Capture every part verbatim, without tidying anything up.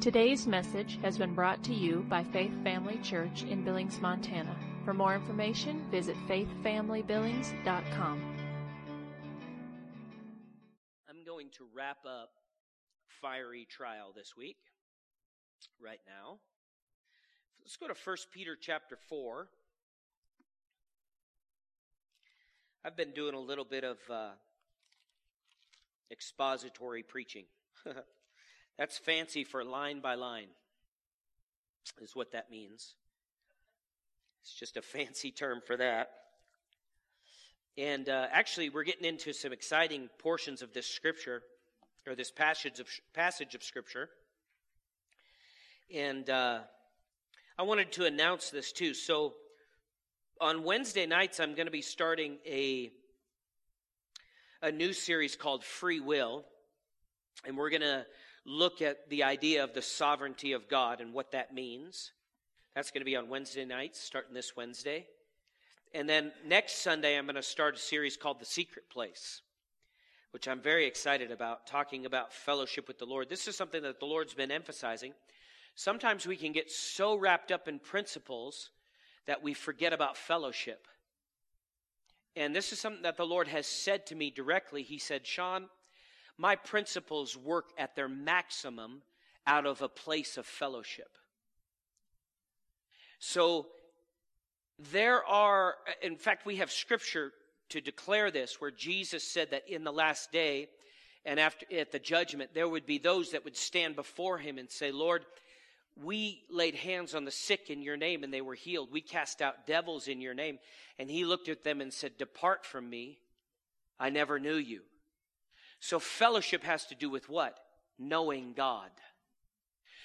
Today's message has been brought to you by Faith Family Church in Billings, Montana. For more information, visit faith family billings dot com. I'm going to wrap up Fiery Trial this week, right now. Let's go to First Peter chapter four. I've been doing a little bit of uh, expository preaching. That's fancy for line by line, is what that means. It's just a fancy term for that. And uh, actually, we're getting into some exciting portions of this scripture, or this passage of passage of scripture. And uh, I wanted to announce this too. So on Wednesday nights, I'm going to be starting a a new series called Free Will, and we're going to look at the idea of the sovereignty of God and what that means. That's going to be on Wednesday nights, starting this Wednesday. And then next Sunday, I'm going to start a series called The Secret Place, which I'm very excited about, talking about fellowship with the Lord. This is something that the Lord's been emphasizing. Sometimes we can get so wrapped up in principles that we forget about fellowship. And this is something that the Lord has said to me directly. He said, Sean, my principles work at their maximum out of a place of fellowship. So there are, in fact, we have scripture to declare this, where Jesus said that in the last day and after at the judgment, there would be those that would stand before him and say, Lord, we laid hands on the sick in your name and they were healed. We cast out devils in your name. And he looked at them and said, depart from me. I never knew you. So fellowship has to do with what? Knowing God.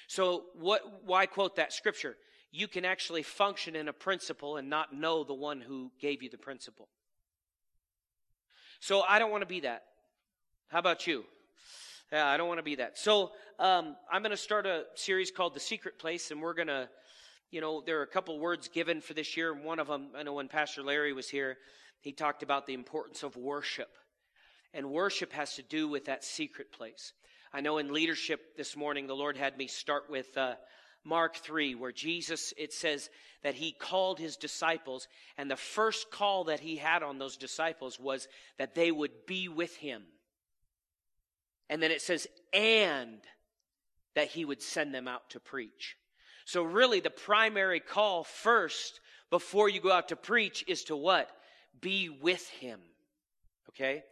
So what? Why quote that scripture? You can actually function in a principle and not know the one who gave you the principle. So I don't want to be that. How about you? Yeah, I don't want to be that. So um, I'm going to start a series called The Secret Place, and we're going to, you know, there are a couple words given for this year. One of them, I know when Pastor Larry was here, he talked about the importance of worship. And worship has to do with that secret place. I know in leadership this morning, the Lord had me start with uh, Mark three, where Jesus, it says that he called his disciples. And the first call that he had on those disciples was that they would be with him. And then it says, and that he would send them out to preach. So really the primary call first, before you go out to preach, is to what? Be with him. Okay?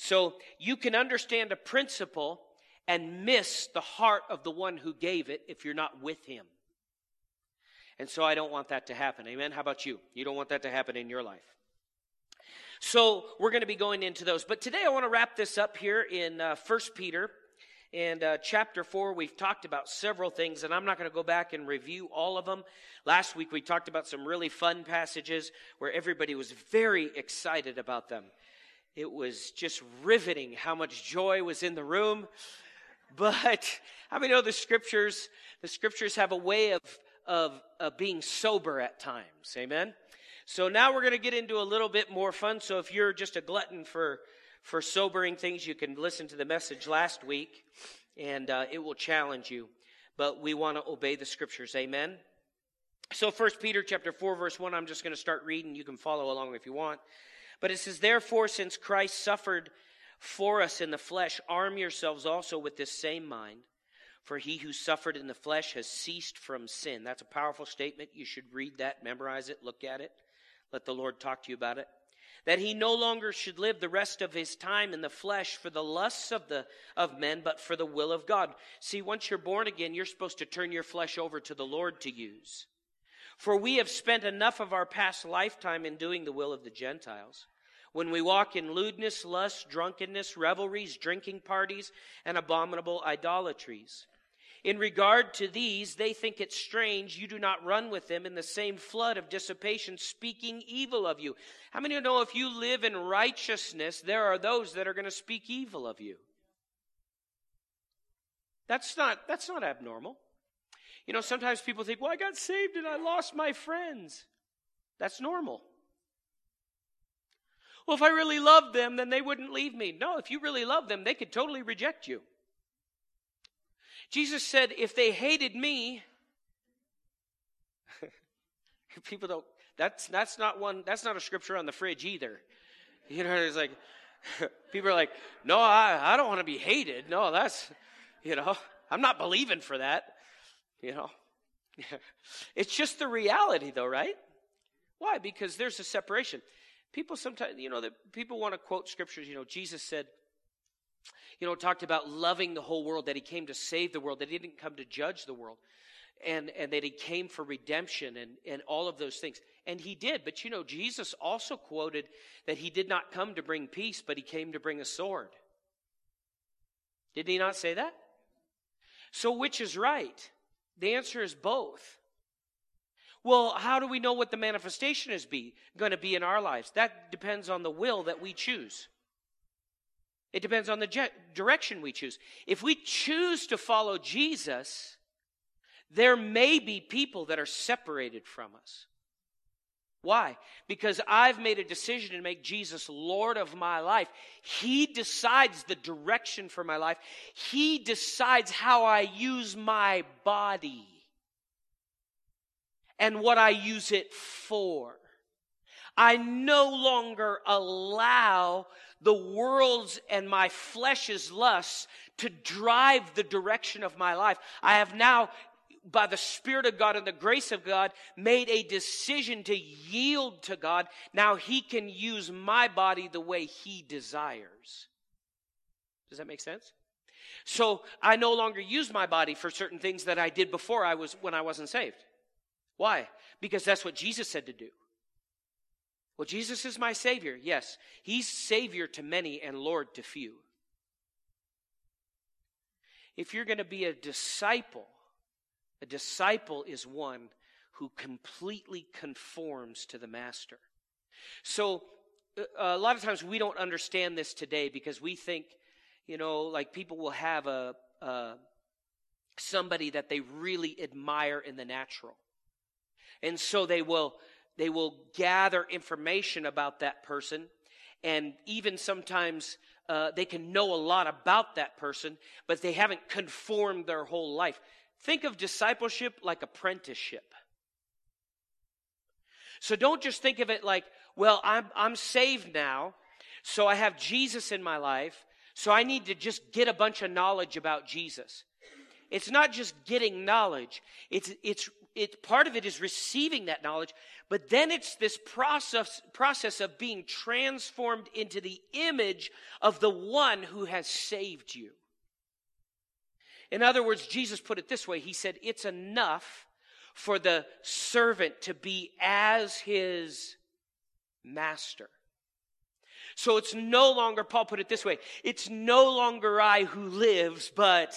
So you can understand a principle and miss the heart of the one who gave it if you're not with him. And so I don't want that to happen. Amen? How about you? You don't want that to happen in your life. So we're going to be going into those. But today I want to wrap this up here in uh, First Peter. And uh, chapter four, we've talked about several things, and I'm not going to go back and review all of them. Last week we talked about some really fun passages where everybody was very excited about them. It was just riveting how much joy was in the room. But how many know the scriptures, the scriptures have a way of, of, of being sober at times. Amen. So now we're going to get into a little bit more fun. So if you're just a glutton for, for sobering things, you can listen to the message last week and uh, it will challenge you. But we want to obey the scriptures. Amen. So First Peter chapter four, verse one, I'm just going to start reading. You can follow along if you want. But it says, therefore, since Christ suffered for us in the flesh, arm yourselves also with this same mind. For he who suffered in the flesh has ceased from sin. That's a powerful statement. You should read that, memorize it, look at it. Let the Lord talk to you about it. That he no longer should live the rest of his time in the flesh for the lusts of the of men, but for the will of God. See, once you're born again, you're supposed to turn your flesh over to the Lord to use. For we have spent enough of our past lifetime in doing the will of the Gentiles, when we walk in lewdness, lust, drunkenness, revelries, drinking parties, and abominable idolatries. In regard to these, they think it strange you do not run with them in the same flood of dissipation, speaking evil of you. How many of you know if you live in righteousness, there are those that are going to speak evil of you? That's not, that's not abnormal. You know, sometimes people think, well, I got saved and I lost my friends. That's normal. Well, if I really loved them, then they wouldn't leave me. No, if you really love them, they could totally reject you. Jesus said, if they hated me, people don't, that's, that's not one, that's not a scripture on the fridge either. You know, it's like, people are like, no, I, I don't want to be hated. No, that's, you know, I'm not believing for that, you know. It's just the reality though, right? Why? Because there's a separation. People sometimes, you know, that people want to quote scriptures. You know, Jesus said, you know, talked about loving the whole world, that he came to save the world, that he didn't come to judge the world, and, and that he came for redemption and, and all of those things. And he did. But, you know, Jesus also quoted that he did not come to bring peace, but he came to bring a sword. Did he not say that? So which is right? The answer is both. Well, how do we know what the manifestation is be going to be in our lives? That depends on the will that we choose. It depends on the je- direction we choose. If we choose to follow Jesus, there may be people that are separated from us. Why? Because I've made a decision to make Jesus Lord of my life. He decides the direction for my life. He decides how I use my body and what I use it for. I no longer allow the world's and my flesh's lusts to drive the direction of my life. I have now, by the Spirit of God and the grace of God, made a decision to yield to God. Now he can use my body the way he desires. Does that make sense? So I no longer use my body for certain things that I did before I was, when I wasn't saved. Why? Because that's what Jesus said to do. Well, Jesus is my Savior. Yes, he's Savior to many and Lord to few. If you're going to be a disciple, a disciple is one who completely conforms to the master. So a lot of times we don't understand this today because we think, you know, like people will have a, a somebody that they really admire in the natural. And so they will they will gather information about that person, and even sometimes uh, they can know a lot about that person, but they haven't conformed their whole life. Think of discipleship like apprenticeship. So don't just think of it like, well, I'm I'm saved now, so I have Jesus in my life, so I need to just get a bunch of knowledge about Jesus. It's not just getting knowledge. It's it's it's part of it is receiving that knowledge, but then it's this process process of being transformed into the image of the one who has saved you. In other words, Jesus put it this way. He said, it's enough for the servant to be as his master. So it's no longer, Paul put it this way, it's no longer I who lives, but...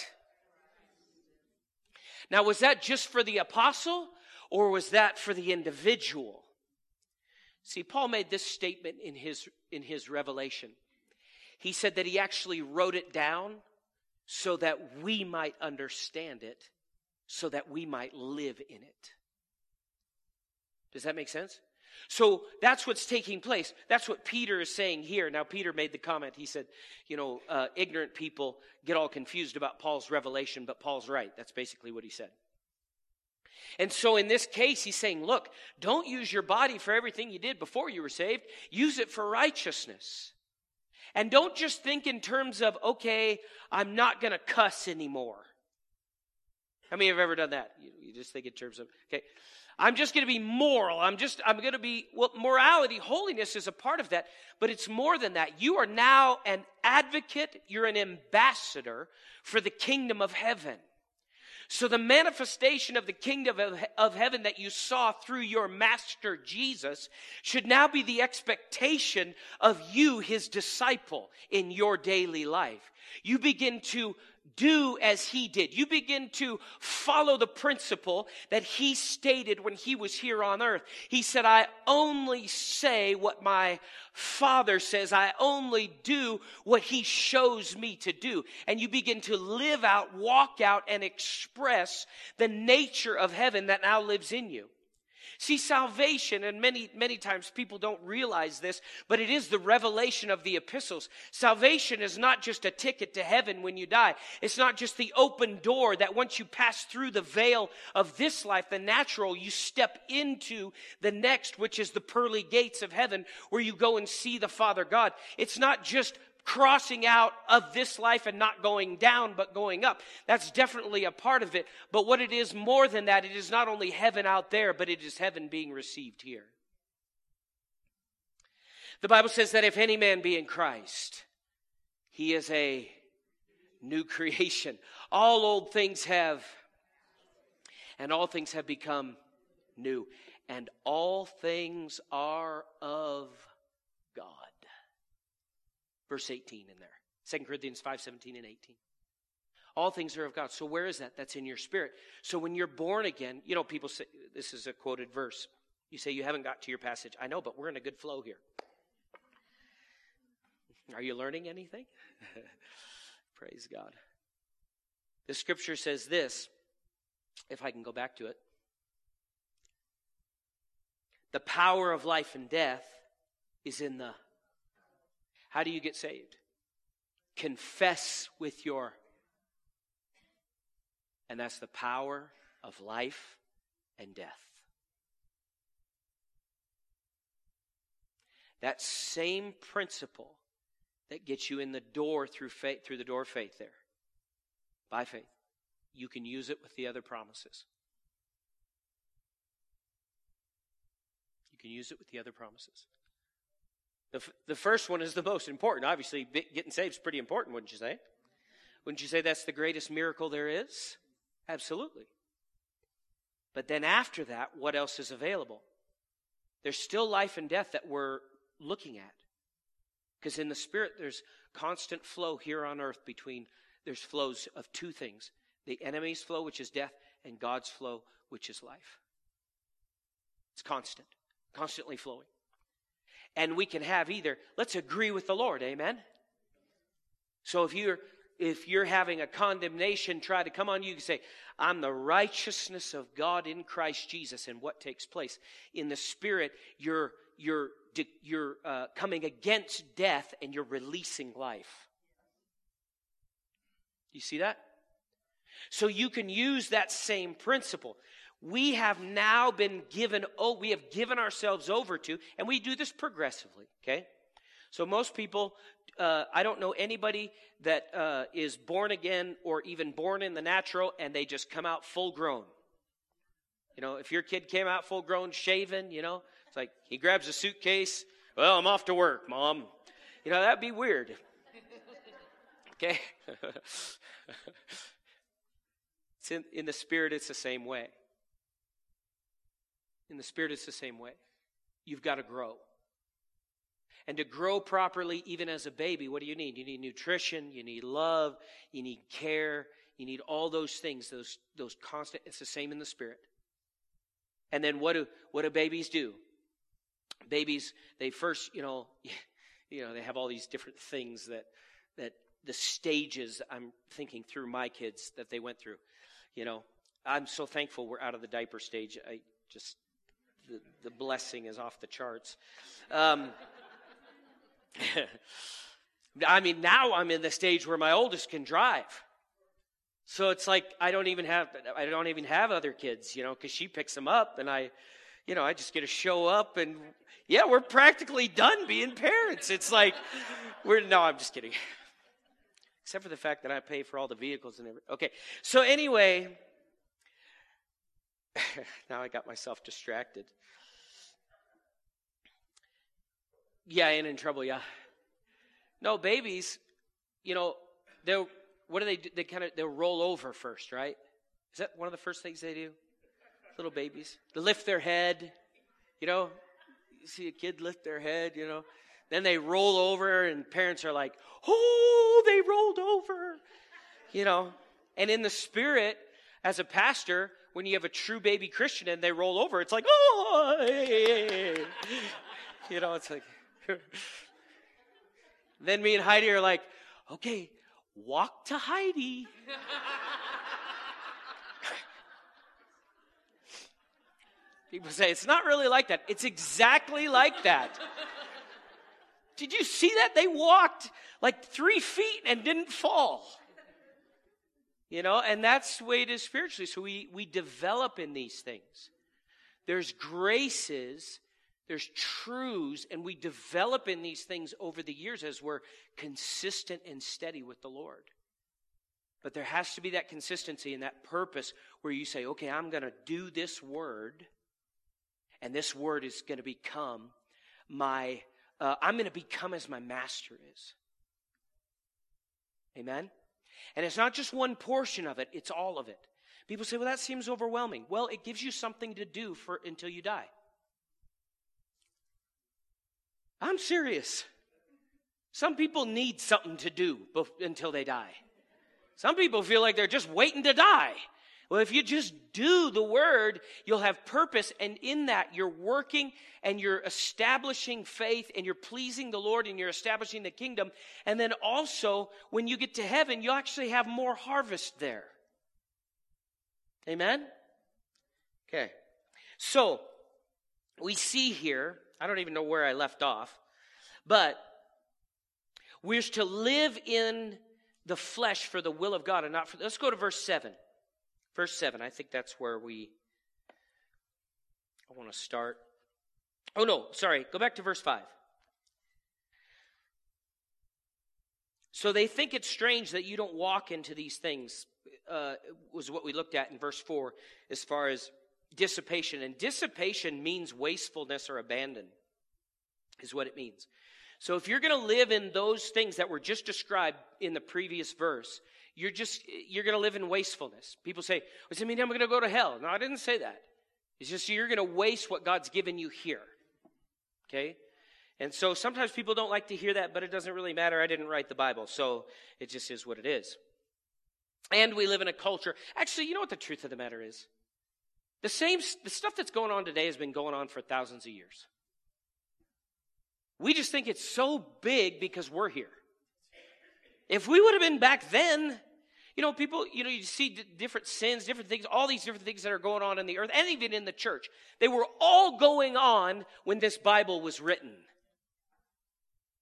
Now, was that just for the apostle, or was that for the individual? See, Paul made this statement in his, in his revelation. He said that he actually wrote it down so that we might understand it, so that we might live in it. Does that make sense? So that's what's taking place. That's what Peter is saying here. Now, Peter made the comment. He said, you know, uh, ignorant people get all confused about Paul's revelation, but Paul's right. That's basically what he said. And so in this case, he's saying, look, don't use your body for everything you did before you were saved. Use it for righteousness. And don't just think in terms of, okay, I'm not going to cuss anymore. How many have ever done that? You, you just think in terms of, okay, I'm just going to be moral. I'm just, I'm going to be, well, morality, holiness is a part of that, but it's more than that. You are now an advocate. You're an ambassador for the kingdom of heaven. So the manifestation of the kingdom of heaven that you saw through your master Jesus should now be the expectation of you, his disciple, in your daily life. You begin to do as he did. You begin to follow the principle that he stated when he was here on earth. He said, I only say what my Father says. I only do what he shows me to do. And you begin to live out, walk out, and express the nature of heaven that now lives in you. See, salvation, and many, many times people don't realize this, but it is the revelation of the epistles. Salvation is not just a ticket to heaven when you die. It's not just the open door that once you pass through the veil of this life, the natural, you step into the next, which is the pearly gates of heaven, where you go and see the Father God. It's not just crossing out of this life and not going down, but going up. That's definitely a part of it. But what it is more than that, it is not only heaven out there, but it is heaven being received here. The Bible says that if any man be in Christ, he is a new creation. All old things have, and all things have become new, and all things are of God. Verse eighteen in there, Second Corinthians five, seventeen and eighteen. All things are of God. So where is that? That's in your spirit. So when you're born again, you know, people say, this is a quoted verse. You say, you haven't got to your passage. I know, but we're in a good flow here. Are you learning anything? Praise God. The scripture says this, if I can go back to it. The power of life and death is in the... How do you get saved? Confess with your... And that's the power of life and death. That same principle that gets you in the door through faith, through the door of faith there, by faith, you can use it with the other promises. You can use it with the other promises. The, f- the first one is the most important. Obviously, b- getting saved is pretty important, wouldn't you say? Wouldn't you say that's the greatest miracle there is? Absolutely. But then after that, what else is available? There's still life and death that we're looking at. Because in the Spirit, there's constant flow here on earth between, there's flows of two things. The enemy's flow, which is death, and God's flow, which is life. It's constant, constantly flowing. And we can have either. Let's agree with the Lord, amen? So if you're if you're having a condemnation try to come on you, you can say, I'm the righteousness of God in Christ Jesus. And what takes place? In the Spirit, you're you're you're uh, coming against death and you're releasing life. You see that? So you can use that same principle. We have now been given, oh, we have given ourselves over to, and we do this progressively, okay? So most people, uh, I don't know anybody that uh, is born again or even born in the natural, and they just come out full grown. You know, if your kid came out full grown, shaven, you know, it's like he grabs a suitcase, well, I'm off to work, Mom. You know, that'd be weird. Okay? It's in, in the Spirit, it's the same way. In the Spirit, it's the same way. You've got to grow. And to grow properly, even as a baby, what do you need? You need nutrition. You need love. You need care. You need all those things, those those constant. It's the same in the Spirit. And then what do what do babies do? Babies, they first, you know, you know, they have all these different things that that the stages I'm thinking through my kids that they went through. You know, I'm so thankful we're out of the diaper stage. I just... The, the blessing is off the charts. Um, I mean, now I'm in the stage where my oldest can drive, so it's like I don't even have I don't even have other kids, you know, because she picks them up, and I, you know, I just get to show up, and yeah, we're practically done being parents. It's like we're no, I'm just kidding, except for the fact that I pay for all the vehicles and everything. Okay, so anyway. Now I got myself distracted. Yeah, I ain't in trouble, yeah. No, babies, you know, they'll, what do they do? They kind of, they'll roll over first, right? Is that one of the first things they do? Little babies. They lift their head, you know. You see a kid lift their head, you know. Then they roll over and parents are like, oh, they rolled over, you know. And in the Spirit, as a pastor, when you have a true baby Christian and they roll over, it's like, oh, hey. You know, it's like. Then me and Heidi are like, okay, walk to Heidi. People say, it's not really like that. It's exactly like that. Did you see that? They walked like three feet and didn't fall. You know, and that's the way it is spiritually. So we, we develop in these things. There's graces, there's truths, and we develop in these things over the years as we're consistent and steady with the Lord. But there has to be that consistency and that purpose where you say, okay, I'm going to do this word, and this word is going to become my, uh, I'm going to become as my master is. Amen? And it's not just one portion of it, it's all of it. People say, well, that seems overwhelming. Well, it gives you something to do for until you die. I'm serious. Some people need something to do bef- until they die. Some people feel like they're just waiting to die. Well, if you just do the word, you'll have purpose. And in that, you're working and you're establishing faith and you're pleasing the Lord and you're establishing the kingdom. And then also, when you get to heaven, you'll actually have more harvest there. Amen? Okay. So, we see here, I don't even know where I left off, but we're to live in the flesh for the will of God and not for... Let's go to verse seven. Verse seven, I think that's where we... I want to start. Oh, no, sorry. Go back to verse five. So they think it's strange that you don't walk into these things, uh, was what we looked at in verse four as far as dissipation. And dissipation means wastefulness or abandon is what it means. So if you're going to live in those things that were just described in the previous verse, you're just you're going to live in wastefulness. People say, "Does it mean I'm going to go to hell?" No, I didn't say that. It's just you're going to waste what God's given you here. Okay? And so sometimes people don't like to hear that, but it doesn't really matter. I didn't write the Bible, so it just is what it is. And we live in a culture. Actually, you know what the truth of the matter is? The same the stuff that's going on today has been going on for thousands of years. We just think it's so big because we're here. If we would have been back then, you know, people, you know, you see d- different sins, different things, all these different things that are going on in the earth and even in the church. They were all going on when this Bible was written.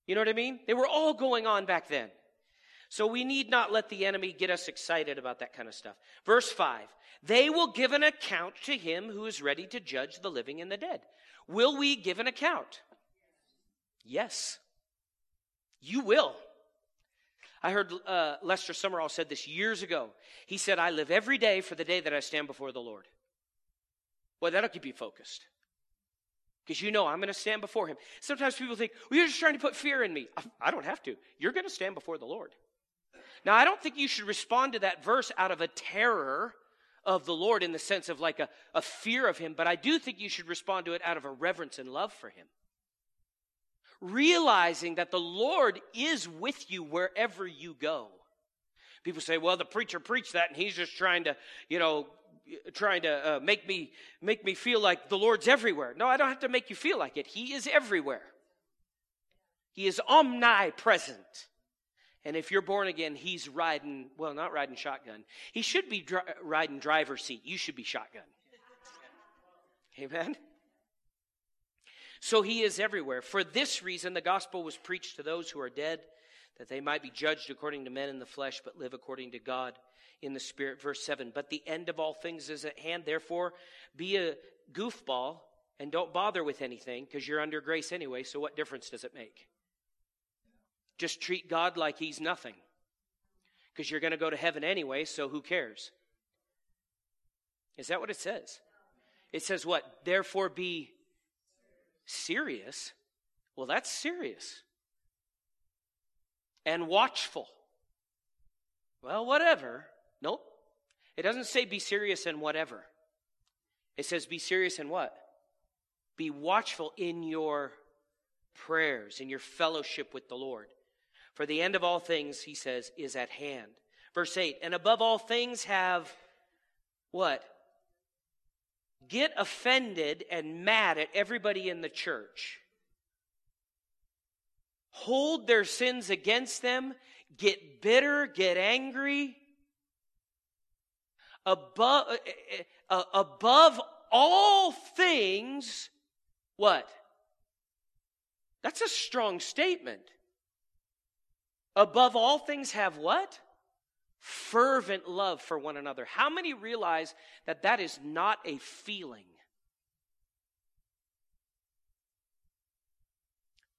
You know what I mean? They were all going on back then. So we need not let the enemy get us excited about that kind of stuff. Verse five, they will give an account to him who is ready to judge the living and the dead. Will we give an account? Yes, you will. I heard uh, Lester Summerall said this years ago. He said, I live every day for the day that I stand before the Lord. Well, that'll keep you focused. Because you know I'm going to stand before him. Sometimes people think, well, you're just trying to put fear in me. I don't have to. You're going to stand before the Lord. Now, I don't think you should respond to that verse out of a terror of the Lord in the sense of like a, a fear of him. But I do think you should respond to it out of a reverence and love for him. Realizing that the Lord is with you wherever you go. People say, well, the preacher preached that, and he's just trying to, you know, trying to uh, make me make me feel like the Lord's everywhere. No, I don't have to make you feel like it. He is everywhere. He is omnipresent. And if you're born again, he's riding, well, not riding shotgun. He should be dri- riding driver's seat. You should be shotgun. Amen? So he is everywhere. For this reason, the gospel was preached to those who are dead, that they might be judged according to men in the flesh, but live according to God in the spirit. Verse seven, but the end of all things is at hand. Therefore, be a goofball and don't bother with anything because you're under grace anyway. So what difference does it make? Just treat God like he's nothing because you're going to go to heaven anyway. So who cares? Is that what it says? It says what? Therefore, be serious? Well, that's serious. And watchful. Well, whatever. Nope. It doesn't say be serious and whatever. It says be serious and what? Be watchful in your prayers, in your fellowship with the Lord. For the end of all things, he says, is at hand. Verse eight, and above all things have what? Get offended and mad at everybody in the church. Hold their sins against them. Get bitter, get angry. Above, uh, above all things what? That's a strong statement. Above all things have what? Fervent love for one another. How many realize that that is not a feeling?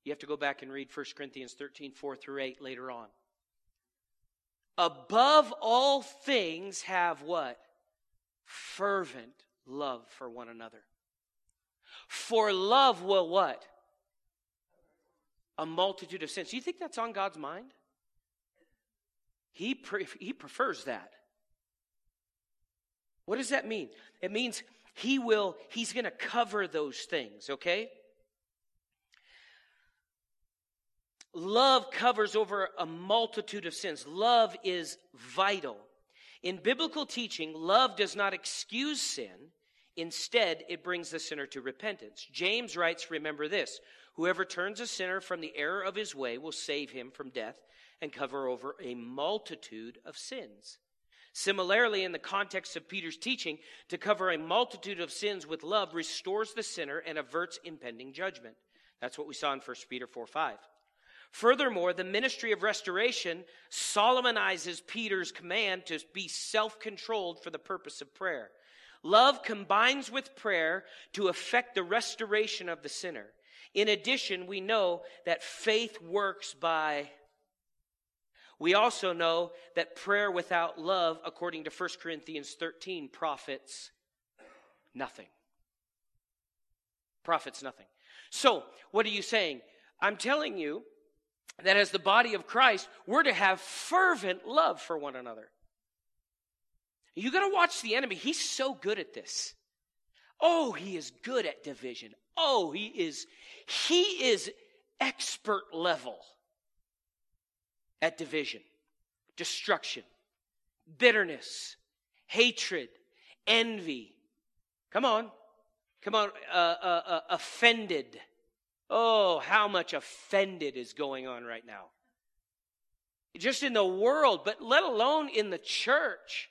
You have to go back and read First Corinthians thirteen, four through eight later on. Above all things have what? Fervent love for one another. For love will what? A multitude of sins. Do you think that's on God's mind? He, pre- he prefers that. What does that mean? It means he will, he's going to cover those things, okay? Love covers over a multitude of sins. Love is vital. In biblical teaching, love does not excuse sin. Instead, it brings the sinner to repentance. James writes, remember this, whoever turns a sinner from the error of his way will save him from death and cover over a multitude of sins. Similarly, in the context of Peter's teaching, to cover a multitude of sins with love restores the sinner and averts impending judgment. That's what we saw in First Peter four five. Furthermore, the ministry of restoration solemnizes Peter's command to be self-controlled for the purpose of prayer. Love combines with prayer to effect the restoration of the sinner. In addition, we know that faith works by... We also know that prayer without love, according to First Corinthians thirteen, profits nothing. Profits nothing. So, what are you saying? I'm telling you that as the body of Christ, we're to have fervent love for one another. You got to watch the enemy. He's so good at this. Oh, he is good at division. Oh, he is, he is expert level at division, destruction, bitterness, hatred, envy. Come on. Come on. Uh, uh, uh, offended. Oh, how much offended is going on right now. Just in the world, but let alone in the church.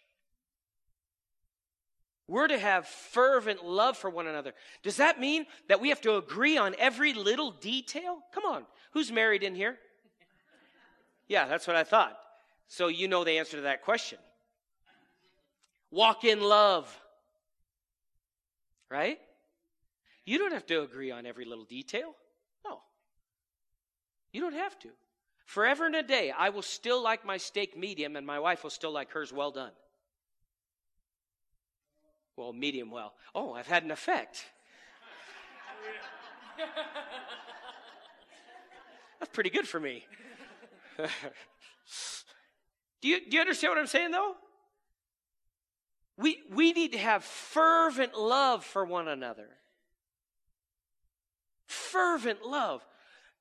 We're to have fervent love for one another. Does that mean that we have to agree on every little detail? Come on. Who's married in here? Yeah, that's what I thought. So you know the answer to that question. Walk in love. Right? You don't have to agree on every little detail. No. You don't have to. Forever and a day, I will still like my steak medium, and my wife will still like hers well done. Well, medium well. Oh, I've had an effect. That's pretty good for me. Do you, do you understand what I'm saying, though? We, we need to have fervent love for one another. Fervent love.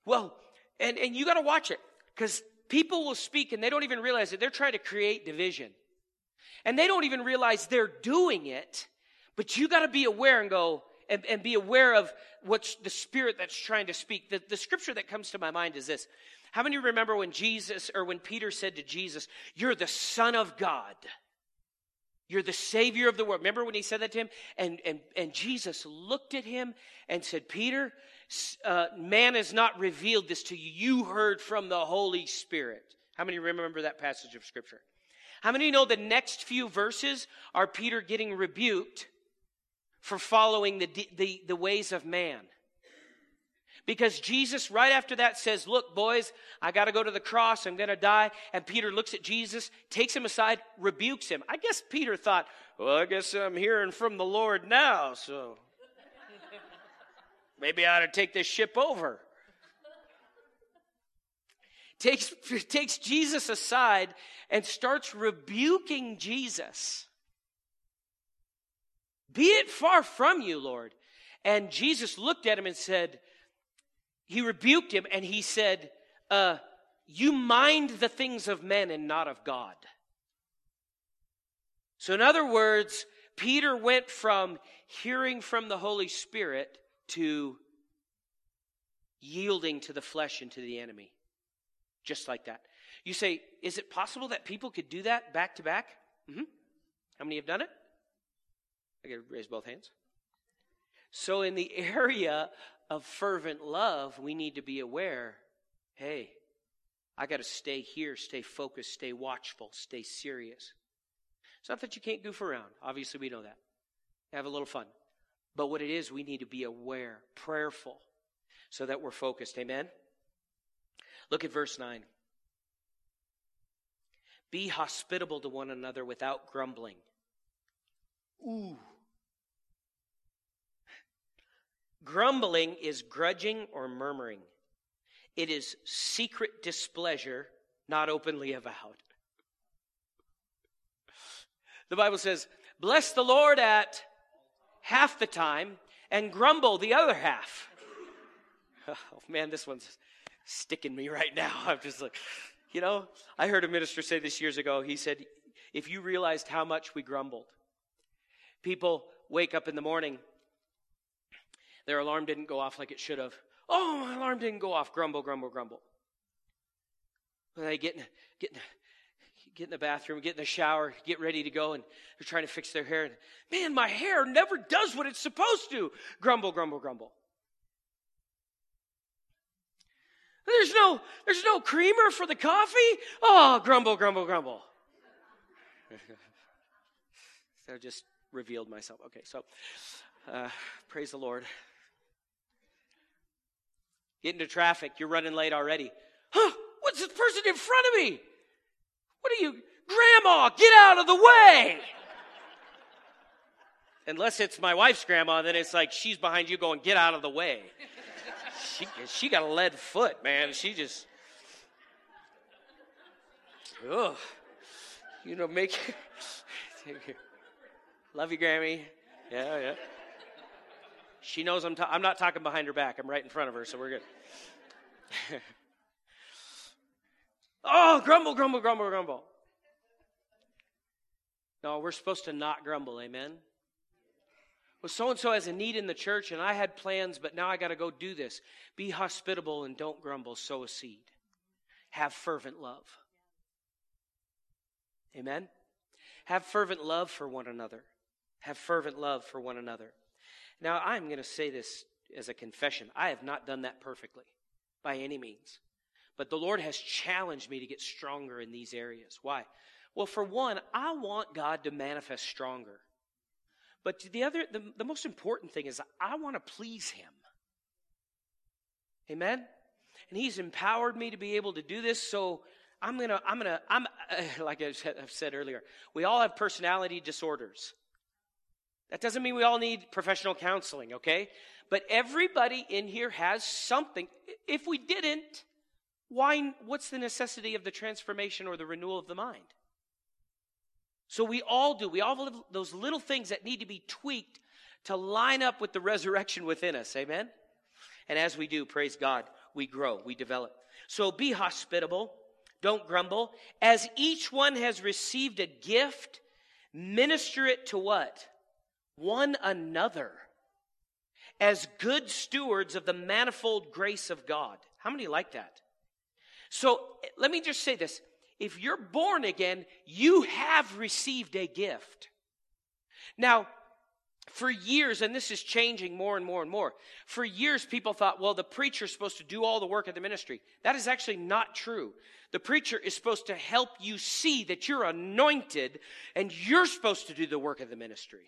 Well, and, and you got to watch it, because people will speak and they don't even realize it. They're trying to create division. And they don't even realize they're doing it, but you got to be aware and go, And, and be aware of what's the spirit that's trying to speak. The, the scripture that comes to my mind is this. How many remember when Jesus, or when Peter said to Jesus, you're the Son of God. You're the Savior of the world. Remember when he said that to him? And, and, and Jesus looked at him and said, Peter, uh, man has not revealed this to you. You heard from the Holy Spirit. How many remember that passage of scripture? How many know the next few verses are Peter getting rebuked for following the, the, the ways of man? Because Jesus, right after that, says, look, boys, I got to go to the cross. I'm going to die. And Peter looks at Jesus, takes him aside, rebukes him. I guess Peter thought, well, I guess I'm hearing from the Lord now, so maybe I ought to take this ship over. Takes, takes Jesus aside and starts rebuking Jesus. Be it far from you, Lord. And Jesus looked at him and said, he rebuked him and he said, uh, you mind the things of men and not of God. So in other words, Peter went from hearing from the Holy Spirit to yielding to the flesh and to the enemy. Just like that. You say, is it possible that people could do that back to back? Mm-hmm. How many have done it? I got to raise both hands. So in the area of fervent love, we need to be aware, hey, I got to stay here, stay focused, stay watchful, stay serious. It's not that you can't goof around. Obviously, we know that. Have a little fun. But what it is, we need to be aware, prayerful, so that we're focused. Amen? Look at verse nine. Be hospitable to one another without grumbling. Ooh. Grumbling is grudging or murmuring. It is secret displeasure, not openly avowed. The Bible says, bless the Lord at half the time and grumble the other half. Oh, man, this one's sticking me right now. I'm just like, you know, I heard a minister say this years ago. He said, if you realized how much we grumbled, people wake up in the morning, their alarm didn't go off like it should have. Oh, my alarm didn't go off. Grumble, grumble, grumble. And they get in, get in, get in the bathroom, get in the shower, get ready to go, and they're trying to fix their hair. And, man, my hair never does what it's supposed to. Grumble, grumble, grumble. There's no, there's no creamer for the coffee. Oh, grumble, grumble, grumble. I just revealed myself. Okay, so uh, praise the Lord. Get into traffic. You're running late already. Huh? What's this person in front of me? What are you? Grandma, get out of the way. Unless it's my wife's grandma, then it's like she's behind you going, get out of the way. She, she got a lead foot, man. She just, oh, you know, make, love you, Grammy. Yeah, yeah. She knows I'm, ta- I'm not talking behind her back. I'm right in front of her, so we're good. Oh, grumble, grumble, grumble, grumble. No, we're supposed to not grumble, amen? Well, so-and-so has a need in the church, and I had plans, but now I got to go do this. Be hospitable and don't grumble. Sow a seed. Have fervent love. Amen? Have fervent love for one another. Have fervent love for one another. Now, I'm going to say this as a confession. I have not done that perfectly by any means. But the Lord has challenged me to get stronger in these areas. Why? Well, for one, I want God to manifest stronger. But the other, the, the most important thing is I want to please Him. Amen? And He's empowered me to be able to do this, so I'm going to, I'm going to, I'm, uh, like I've said, I've said earlier, we all have personality disorders. That doesn't mean we all need professional counseling, okay? But everybody in here has something. If we didn't, why? What's the necessity of the transformation or the renewal of the mind? So we all do. We all have those little things that need to be tweaked to line up with the resurrection within us, amen? And as we do, praise God, we grow, we develop. So be hospitable, don't grumble. As each one has received a gift, minister it to what? One another, as good stewards of the manifold grace of God. How many like that? So let me just say this. If you're born again, you have received a gift. Now, for years, and this is changing more and more and more, for years people thought, well, the preacher's supposed to do all the work of the ministry. That is actually not true. The preacher is supposed to help you see that you're anointed and you're supposed to do the work of the ministry.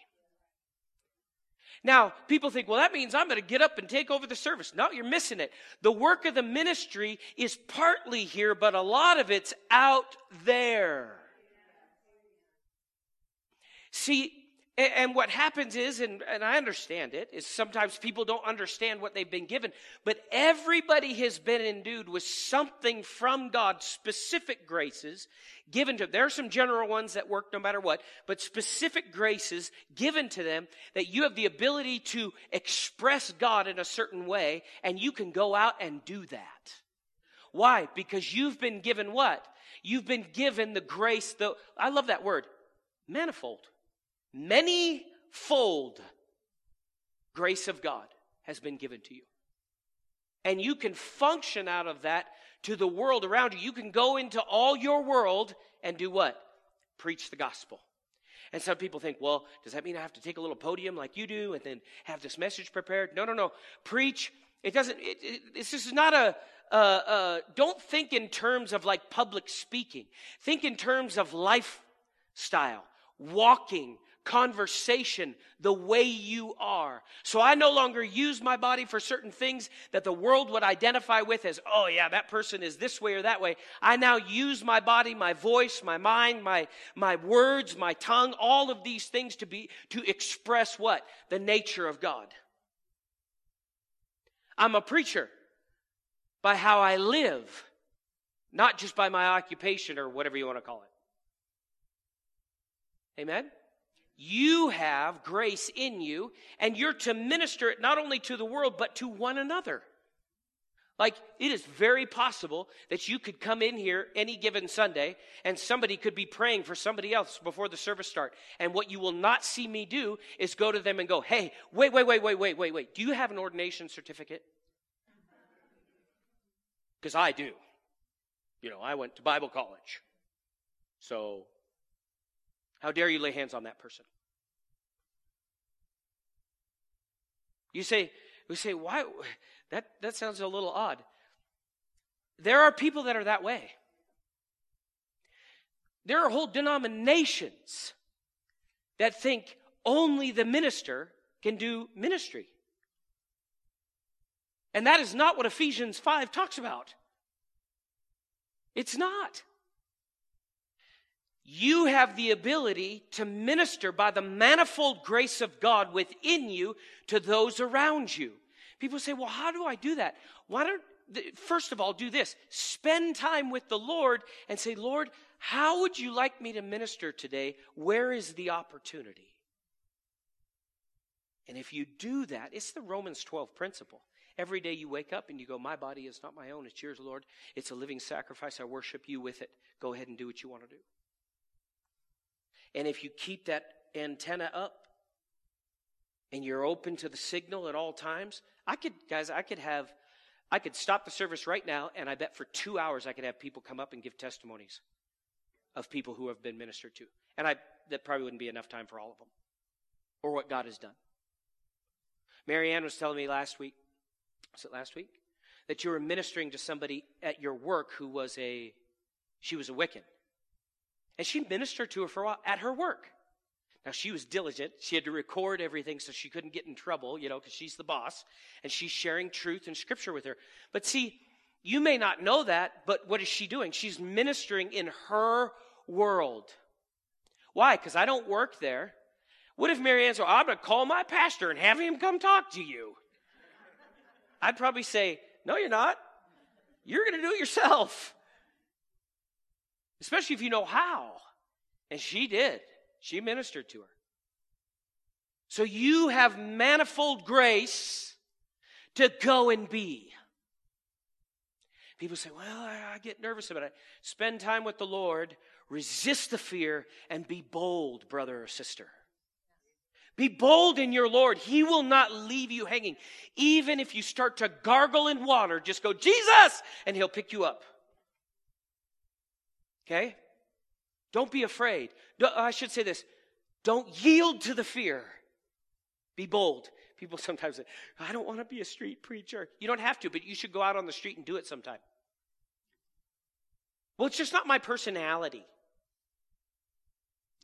Now, people think, well, that means I'm going to get up and take over the service. No, you're missing it. The work of the ministry is partly here, but a lot of it's out there. See, and what happens is, and, and I understand it, is sometimes people don't understand what they've been given, but everybody has been endued with something from God, specific graces given to them. There are some general ones that work no matter what, but specific graces given to them that you have the ability to express God in a certain way, and you can go out and do that. Why? Because you've been given what? You've been given the grace, the, I love that word, manifold. Many-fold grace of God has been given to you. And you can function out of that to the world around you. You can go into all your world and do what? Preach the gospel. And some people think, well, does that mean I have to take a little podium like you do and then have this message prepared? No, no, no. Preach. It doesn't, it, it, it's just not a, uh, uh, don't think in terms of like public speaking. Think in terms of lifestyle, walking, conversation, the way you are. So I no longer use my body for certain things that the world would identify with as, oh yeah, that person is this way or that way. I now use my body, my voice, my mind, my my words, my tongue, all of these things to be to express what? The nature of God. I'm a preacher by how I live, not just by my occupation or whatever you want to call it. Amen? You have grace in you, and you're to minister it not only to the world, but to one another. Like, it is very possible that you could come in here any given Sunday, and somebody could be praying for somebody else before the service start. And what you will not see me do is go to them and go, hey, wait, wait, wait, wait, wait, wait, wait. Do you have an ordination certificate? Because I do. You know, I went to Bible college. So how dare you lay hands on that person? You say, we say, why? That, that sounds a little odd. There are people that are that way. There are whole denominations that think only the minister can do ministry. And that is not what Ephesians five talks about. It's not. You have the ability to minister by the manifold grace of God within you to those around you. People say, well, how do I do that? Why don't, first of all, do this. Spend time with the Lord and say, Lord, how would you like me to minister today? Where is the opportunity? And if you do that, it's the Romans twelve principle. Every day you wake up and you go, my body is not my own. It's yours, Lord. It's a living sacrifice. I worship you with it. Go ahead and do what you want to do. And if you keep that antenna up and you're open to the signal at all times, I could, guys, I could have, I could stop the service right now, and I bet for two hours I could have people come up and give testimonies of people who have been ministered to. And I, that probably wouldn't be enough time for all of them or what God has done. Marianne was telling me last week, was it last week? That you were ministering to somebody at your work who was a, she was a Wiccan. And she ministered to her for a while at her work. Now, she was diligent. She had to record everything so she couldn't get in trouble, you know, because she's the boss. And she's sharing truth and scripture with her. But see, you may not know that, but what is she doing? She's ministering in her world. Why? Because I don't work there. What if Marianne said, I'm going to call my pastor and have him come talk to you? I'd probably say, no, you're not. You're going to do it yourself. Especially if you know how. And she did. She ministered to her. So you have manifold grace to go and be. People say, well, I get nervous about it. Spend time with the Lord, resist the fear, and be bold, brother or sister. Be bold in your Lord. He will not leave you hanging. Even if you start to gargle in water, just go, Jesus, and he'll pick you up. Okay? Don't be afraid. I should say this. Don't yield to the fear. Be bold. People sometimes say, I don't want to be a street preacher. You don't have to, but you should go out on the street and do it sometime. Well, it's just not my personality.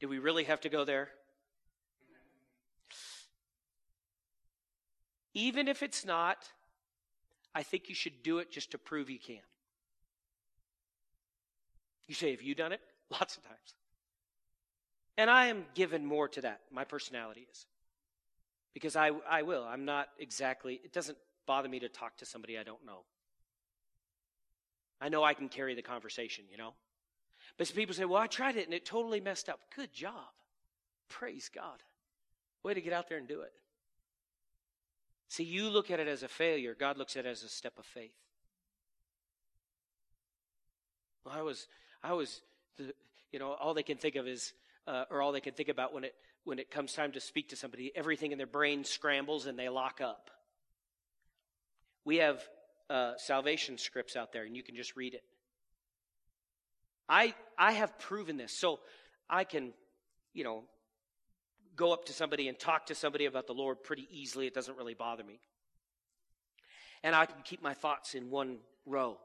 Do we really have to go there? Even if it's not, I think you should do it just to prove you can. You say, have you done it? Lots of times. And I am given more to that. My personality is. Because I, I will. I'm not exactly, it doesn't bother me to talk to somebody I don't know. I know I can carry the conversation, you know. But some people say, well, I tried it and it totally messed up. Good job. Praise God. Way to get out there and do it. See, you look at it as a failure. God looks at it as a step of faith. Well, I was... I was, you know, all they can think of is, uh, or all they can think about when it when it comes time to speak to somebody, everything in their brain scrambles and they lock up. We have uh, salvation scripts out there, and you can just read it. I I have proven this, so I can, you know, go up to somebody and talk to somebody about the Lord pretty easily. It doesn't really bother me. And I can keep my thoughts in one row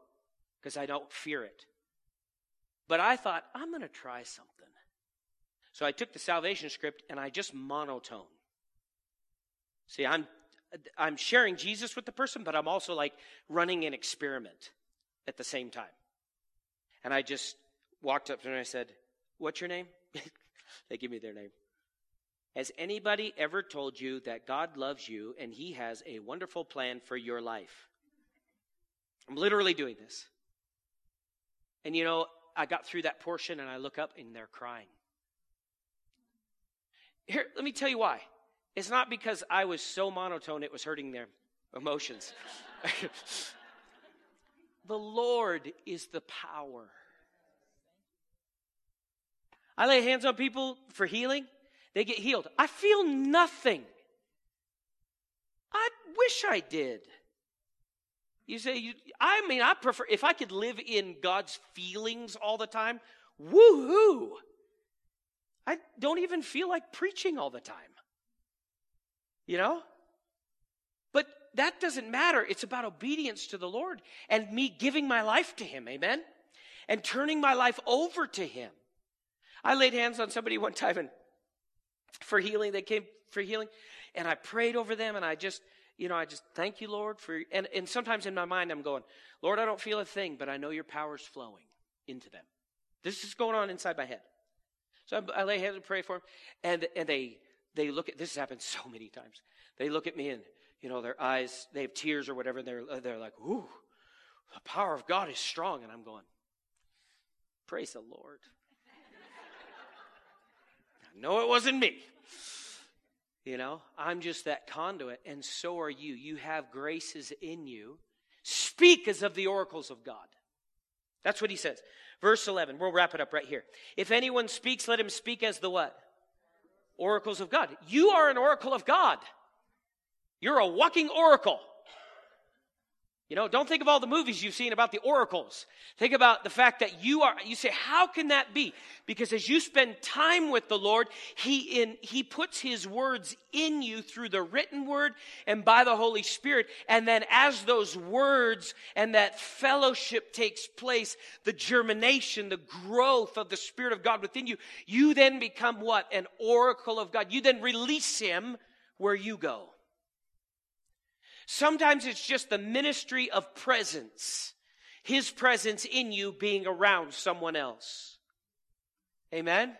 because I don't fear it. But I thought, I'm going to try something. So I took the salvation script and I just monotone. See, I'm I'm sharing Jesus with the person, but I'm also like running an experiment at the same time. And I just walked up to them and I said, "What's your name?" They give me their name. "Has anybody ever told you that God loves you and he has a wonderful plan for your life?" I'm literally doing this. And you know, I got through that portion and I look up and they're crying. Here, let me tell you why. It's not because I was so monotone it was hurting their emotions. The Lord is the power. I lay hands on people for healing. They get healed. I feel nothing. I wish I did. You say, you, I mean, I prefer, if I could live in God's feelings all the time, woo-hoo. I don't even feel like preaching all the time. You know? But that doesn't matter. It's about obedience to the Lord and me giving my life to him, amen? And turning my life over to him. I laid hands on somebody one time and for healing, they came for healing, and I prayed over them, and I just, you know, I just thank you, Lord, for, and, and sometimes in my mind I'm going, Lord, I don't feel a thing, but I know your power's flowing into them. This is going on inside my head. So I, I lay hands and pray for them, and, and they, they look at, this has happened so many times, they look at me and, you know, their eyes, they have tears or whatever, and they're, they're like, ooh, the power of God is strong, and I'm going, praise the Lord. No, it wasn't me. You know, I'm just that conduit, and so are you. You have graces in you. Speak as of the oracles of God. That's what he says. Verse eleven, we'll wrap it up right here. If anyone speaks, let him speak as the what? Oracles of God. You are an oracle of God. You're a walking oracle. You know, don't think of all the movies you've seen about the oracles. Think about the fact that you are, you say, how can that be? Because as you spend time with the Lord, he in he puts his words in you through the written word and by the Holy Spirit. And then as those words and that fellowship takes place, the germination, the growth of the Spirit of God within you, you then become what? An oracle of God. You then release him where you go. Sometimes it's just the ministry of presence. His presence in you being around someone else. Amen?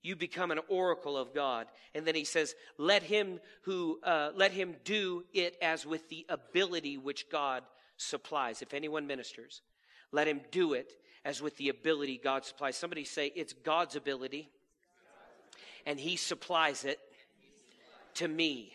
You become an oracle of God. And then he says, let him who, uh, let him do it as with the ability which God supplies. If anyone ministers, let him do it as with the ability God supplies. Somebody say, it's God's ability, and he supplies it to me.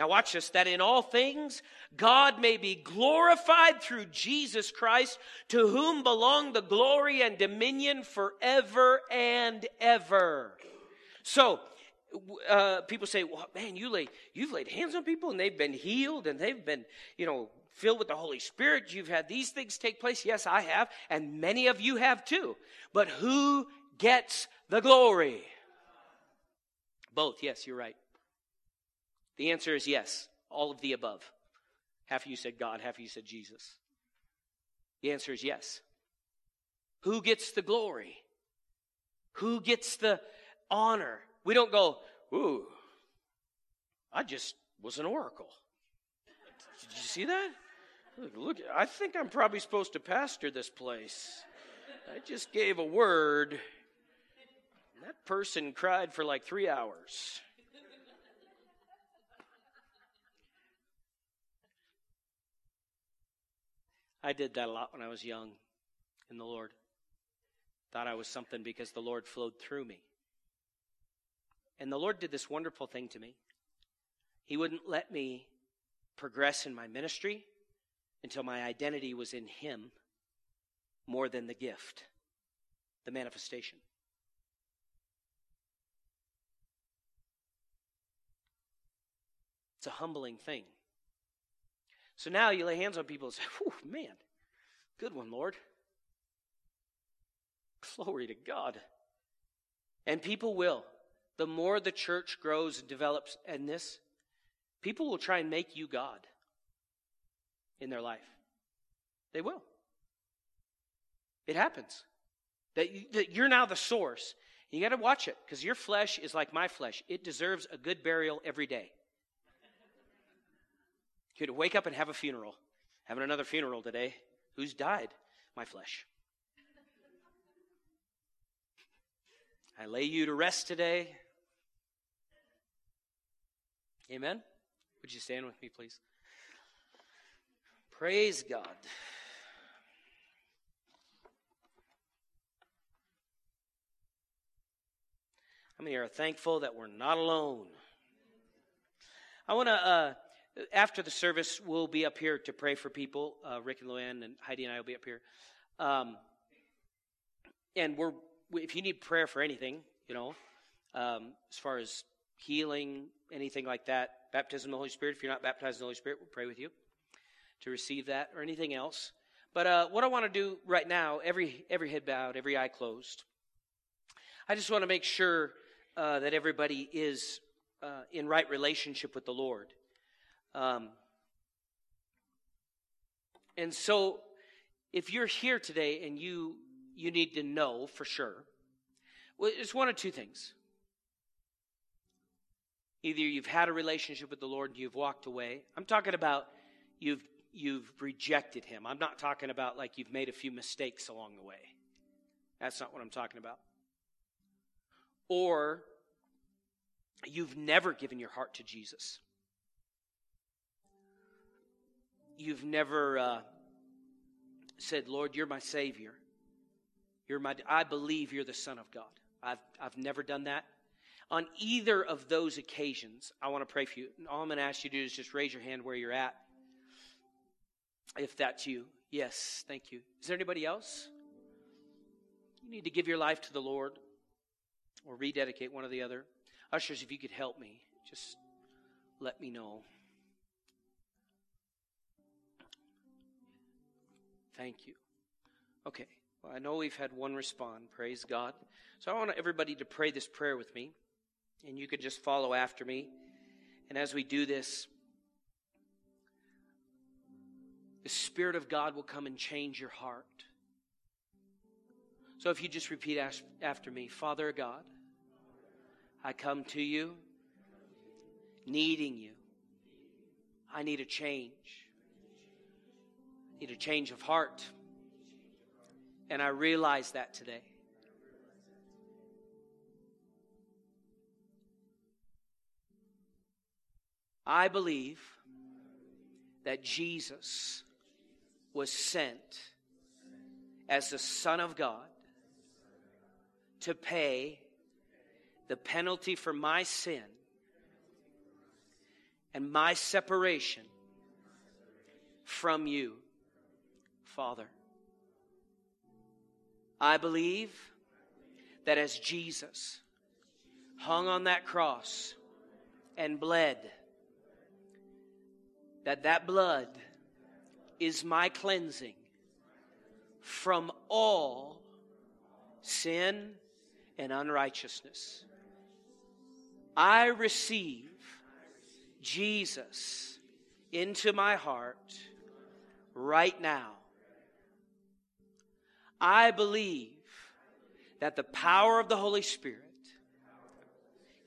Now watch this, that in all things God may be glorified through Jesus Christ, to whom belong the glory and dominion forever and ever. So, uh, people say, well, man, you lay, you've laid hands on people and they've been healed and they've been, you know, filled with the Holy Spirit. You've had these things take place. Yes, I have, and many of you have too. But who gets the glory? Both, yes, you're right. The answer is yes, all of the above. Half of you said God, half of you said Jesus. The answer is yes. Who gets the glory? Who gets the honor? We don't go, ooh, I just was an oracle. Did you see that? Look, I think I'm probably supposed to pastor this place. I just gave a word. And that person cried for like three hours. I did that a lot when I was young in the Lord. Thought I was something because the Lord flowed through me. And the Lord did this wonderful thing to me. He wouldn't let me progress in my ministry until my identity was in him more than the gift, the manifestation. It's a humbling thing. So now you lay hands on people and say, whew, man, good one, Lord. Glory to God. And people will. the more the church grows and develops in this, people will try and make you God in their life. They will. It happens. That, you, that you're now the source. You got to watch it, because your flesh is like my flesh. It deserves a good burial every day. You had to wake up and have a funeral. Having another funeral today. Who's died? My flesh. I lay you to rest today. Amen? Would you stand with me, please? Praise God. How many are thankful that we're not alone? I want to, uh, after the service, we'll be up here to pray for people. Uh, Rick and Luann and Heidi and I will be up here. Um, and we're, if you need prayer for anything, you know, um, as far as healing, anything like that, baptism in the Holy Spirit, if you're not baptized in the Holy Spirit, we'll pray with you to receive that or anything else. But uh, what I want to do right now, every every head bowed, every eye closed, I just want to make sure uh, that everybody is uh, in right relationship with the Lord. Um, and so if you're here today and you you need to know for sure, well, it's one of two things. Either you've had a relationship with the Lord and you've walked away. I'm talking about you've you've rejected him. I'm not talking about like you've made a few mistakes along the way. That's not what I'm talking about. Or you've never given your heart to Jesus. You've never uh, said, Lord, you're my Savior. You're my, I believe you're the Son of God. I've, I've never done that. On either of those occasions, I want to pray for you. And all I'm going to ask you to do is just raise your hand where you're at. If that's you. Yes, thank you. Is there anybody else? You need to give your life to the Lord or rededicate, one or the other. Ushers, if you could help me, just let me know. Thank you. Okay. Well, I know we've had one respond. Praise God. So I want everybody to pray this prayer with me. And you can just follow after me. And as we do this, the Spirit of God will come and change your heart. So if you just repeat after me, Father God, I come to you, needing you. I need a change. I need a change of heart. And I realize that today. I believe that Jesus was sent as the Son of God to pay the penalty for my sin and my separation from you, Father. I believe that as Jesus hung on that cross and bled, that that blood is my cleansing from all sin and unrighteousness. I receive Jesus into my heart right now. I believe that the power of the Holy Spirit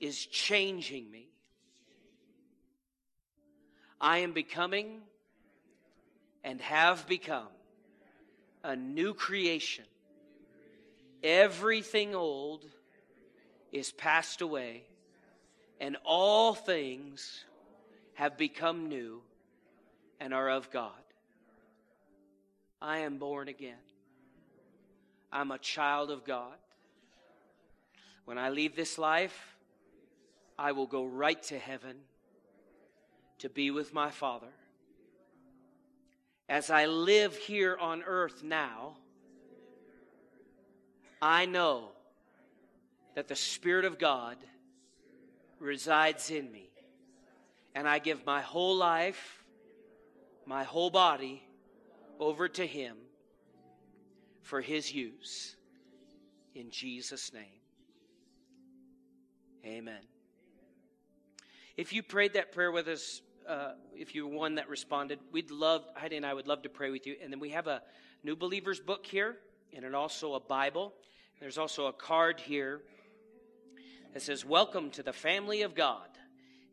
is changing me. I am becoming and have become a new creation. Everything old is passed away, and all things have become new and are of God. I am born again. I'm a child of God. When I leave this life, I will go right to heaven to be with my Father. As I live here on earth now, I know that the Spirit of God resides in me. And I give my whole life, my whole body over to Him for His use. In Jesus' name, amen. Amen. If you prayed that prayer with us, uh, if you were one that responded, we'd love, Heidi and I would love to pray with you. And then we have a New Believers book here, and also a Bible. There's also a card here that says, Welcome to the Family of God.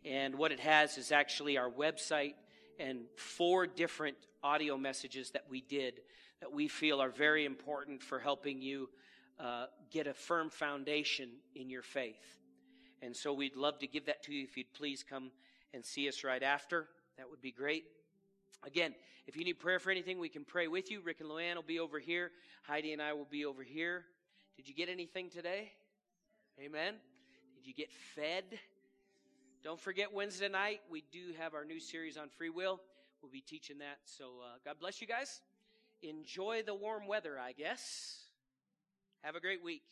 And what it has is actually our website and four different audio messages that we did that we feel are very important for helping you uh, get a firm foundation in your faith. And so we'd love to give that to you. If you'd please come and see us right after, that would be great. Again, if you need prayer for anything, we can pray with you. Rick and Luann will be over here. Heidi and I will be over here. Did you get anything today? Amen. Did you get fed? Don't forget Wednesday night, we do have our new series on free will. We'll be teaching that. So uh, God bless you guys. Enjoy the warm weather, I guess. Have a great week.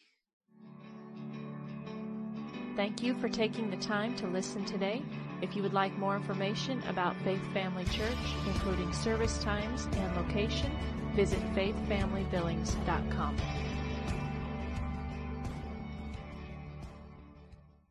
Thank you for taking the time to listen today. If you would like more information about Faith Family Church, including service times and location, visit faith family billings dot com.